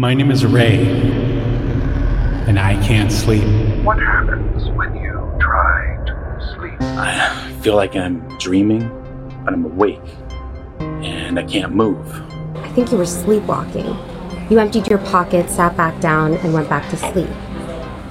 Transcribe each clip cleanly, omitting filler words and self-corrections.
My name is Ray, and I can't sleep. What happens when you try to sleep? I feel like I'm dreaming, but I'm awake, and I can't move. I think you were sleepwalking. You emptied your pocket, sat back down, and went back to sleep.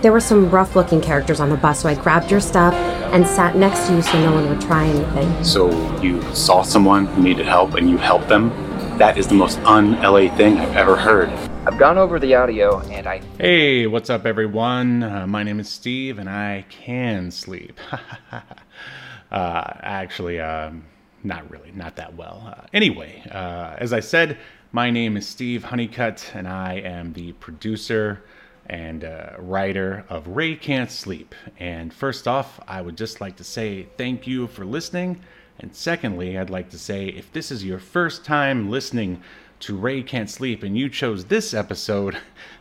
There were some rough-looking characters on the bus, so I grabbed your stuff and sat next to you so no one would try anything. So you saw someone who needed help, and you helped them? That is the most un-LA thing I've ever heard. I've gone over the audio, and I... Hey, what's up, everyone? My name is Steve, and I can sleep. Not really, not that well. Anyway, as I said, my name is Steve Honeycutt, and I am the producer and writer of Ray Can't Sleep. And first off, I would just like to say thank you for listening. And secondly, I'd like to say, if this is your first time listening to Ray Can't Sleep and you chose this episode,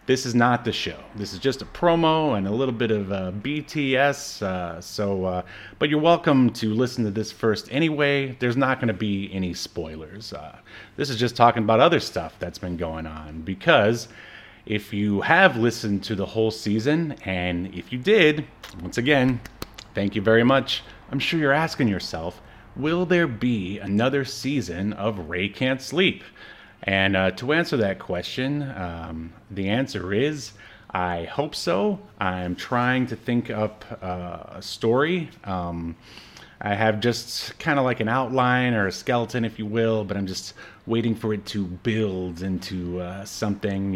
this is not the show. This is just a promo and a little bit of BTS. But you're welcome to listen to this first anyway. There's not going to be any spoilers. This is just talking about other stuff that's been going on, because if you have listened to the whole season, and if you did, once again, thank you very much. I'm sure you're asking yourself, will there be another season of Ray Can't Sleep? And to answer that question, the answer is, I hope so. I'm trying to think up a story. I have just kind of like an outline or a skeleton, if you will, but I'm just waiting for it to build into something.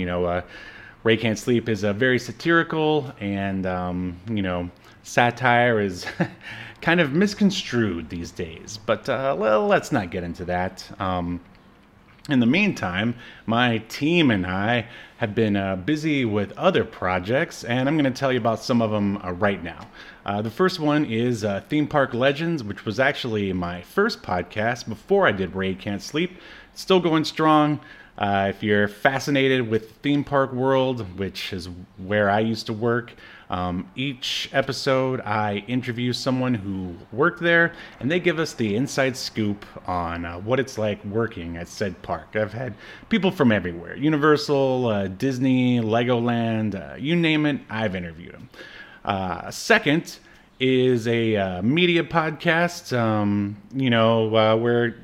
Ray Can't Sleep is very satirical, and, satire is kind of misconstrued these days. But let's not get into that. In the meantime, my team and I have been busy with other projects, and I'm going to tell you about some of them right now. The first one is Theme Park Legends, which was actually my first podcast before I did Ray Can't Sleep. It's still going strong. If you're fascinated with the theme park world, which is where I used to work, each episode I interview someone who worked there, and they give us the inside scoop on what it's like working at said park. I've had people from everywhere, Universal, Disney, Legoland, you name it, I've interviewed them. Second is a media podcast, where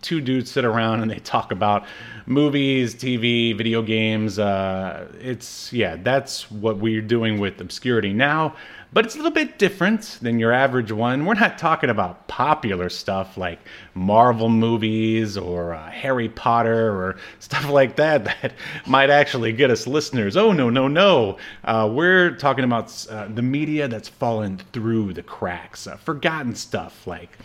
two dudes sit around and they talk about movies, TV, video games. That's what we're doing with Obscurity Now, but it's a little bit different than your average one. We're not talking about popular stuff like Marvel movies or Harry Potter or stuff like that might actually get us listeners. Oh, no. We're talking about the media that's fallen through the cracks, forgotten stuff like,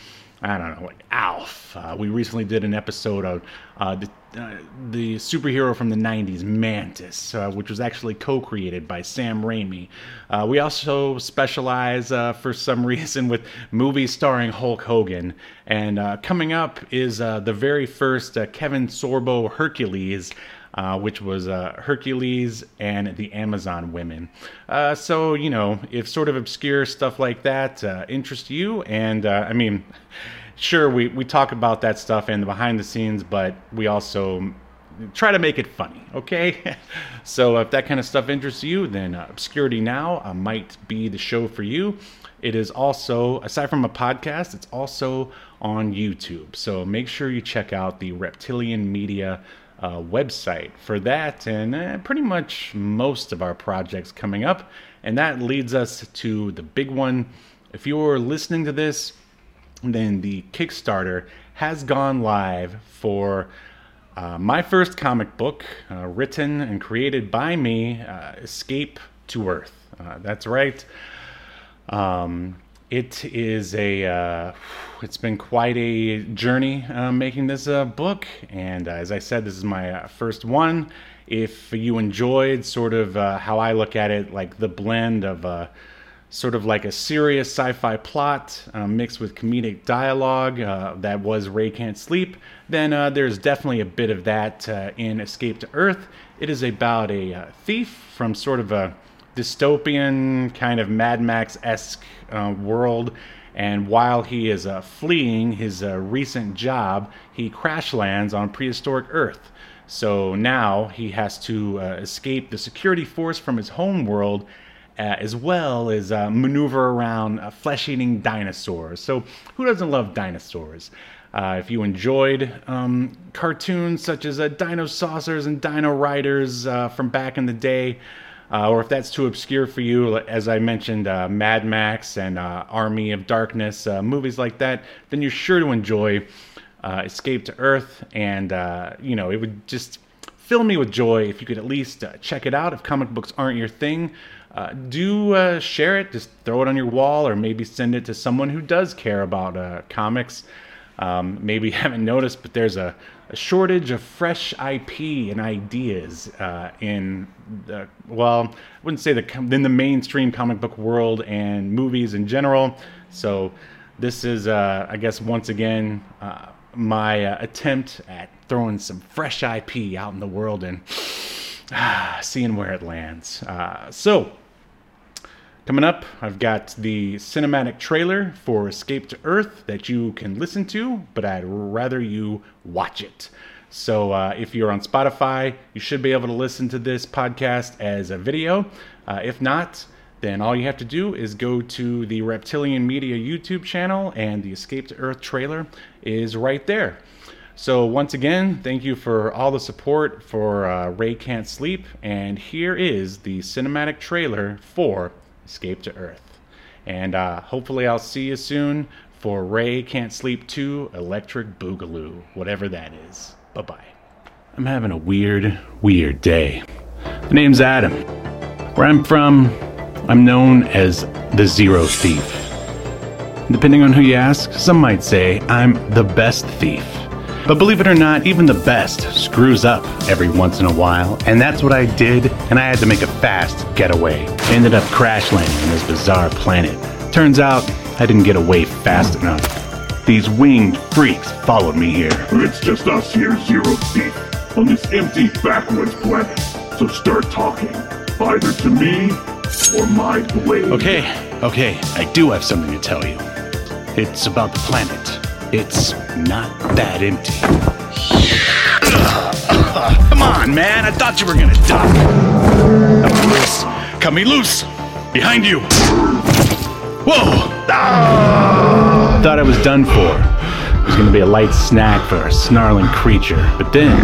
I don't know, like Alf. We recently did an episode of the superhero from the 90s, Mantis, which was actually co-created by Sam Raimi. We also specialize, for some reason, with movies starring Hulk Hogan. And coming up is the very first Kevin Sorbo Hercules, which was Hercules and the Amazon Women. If sort of obscure stuff like that interests you, and sure, we talk about that stuff and the behind the scenes, but we also try to make it funny, okay? So if that kind of stuff interests you, then Obscurity Now might be the show for you. It is also, aside from a podcast, it's also on YouTube. So make sure you check out the Reptilian Media website for that, and pretty much most of our projects coming up. And that leads us to the big one. If you're listening to this, then the Kickstarter has gone live for my first comic book, written and created by me, Escape to Earth. That's right. It is it's been quite a journey making this book, and as I said, this is my first one. If you enjoyed sort of how I look at it, like the blend of sort of like a serious sci-fi plot mixed with comedic dialogue that was Ray Can't Sleep, then there's definitely a bit of that in Escape to Earth. It is about a thief from sort of a dystopian kind of Mad Max-esque world, and while he is fleeing his recent job, he crash lands on prehistoric Earth. So now he has to escape the security force from his home world, as well as maneuver around flesh-eating dinosaurs. So who doesn't love dinosaurs? If you enjoyed cartoons such as Dino Saucers and Dino Riders from back in the day, or if that's too obscure for you, as I mentioned, Mad Max and Army of Darkness, movies like that, then you're sure to enjoy Escape to Earth. And, you know, it would just fill me with joy if you could at least check it out. If comic books aren't your thing, do share it. Just throw it on your wall, or maybe send it to someone who does care about comics. Maybe you haven't noticed, but there's a shortage of fresh IP and ideas I wouldn't say in the mainstream comic book world and movies in general. So this is, I guess, once again, my attempt at throwing some fresh IP out in the world and seeing where it lands. So coming up, I've got the cinematic trailer for Escape to Earth that you can listen to, but I'd rather you watch it. So if you're on Spotify, you should be able to listen to this podcast as a video. If not, then all you have to do is go to the Reptilian Media YouTube channel, and the Escape to Earth trailer is right there. So once again, thank you for all the support for Ray Can't Sleep, and here is the cinematic trailer for Escape to Earth. And hopefully I'll see you soon for Ray Can't Sleep 2 Electric Boogaloo, whatever that is. Bye-bye. I'm having a weird day. The name's Adam. Where I'm from, I'm known as the Zero Thief. Depending on who you ask, some might say I'm the best thief. But believe it or not, even the best screws up every once in a while, and that's what I did, and I had to make a fast getaway. I ended up crash landing on this bizarre planet. Turns out, I didn't get away fast enough. These winged freaks followed me here. It's just us here, Zero Thief, on this empty backwoods planet. So start talking, either to me or my blade. Okay, I do have something to tell you. It's about the planet. It's not that empty. Come on, man. I thought you were gonna die. Cut me loose. Behind you. Whoa. Ah! Thought I was done for. There's gonna be a light snack for a snarling creature. But then,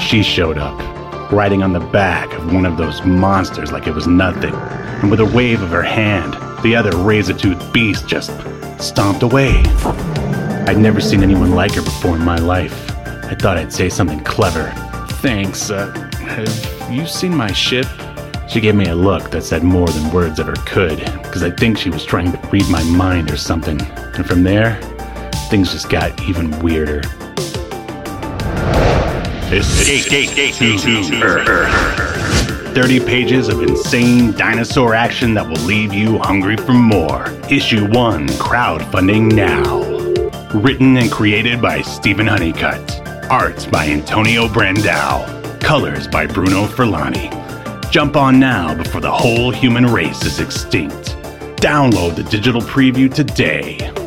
she showed up, riding on the back of one of those monsters like it was nothing. And with a wave of her hand, the other razor-toothed beast just stomped away. I'd never seen anyone like her before in my life. I thought I'd say something clever. Thanks, have you seen my ship? She gave me a look that said more than words ever could, because I think she was trying to read my mind or something. And from there, things just got even weirder. Escape to Earth. 30 pages of insane dinosaur action that will leave you hungry for more. Issue 1, crowdfunding now. Written and created by Steve Honeycutt. Art by Antonio Brandao. Colors by Bruno Ferlani. Jump on now before the whole human race is extinct. Download the digital preview today.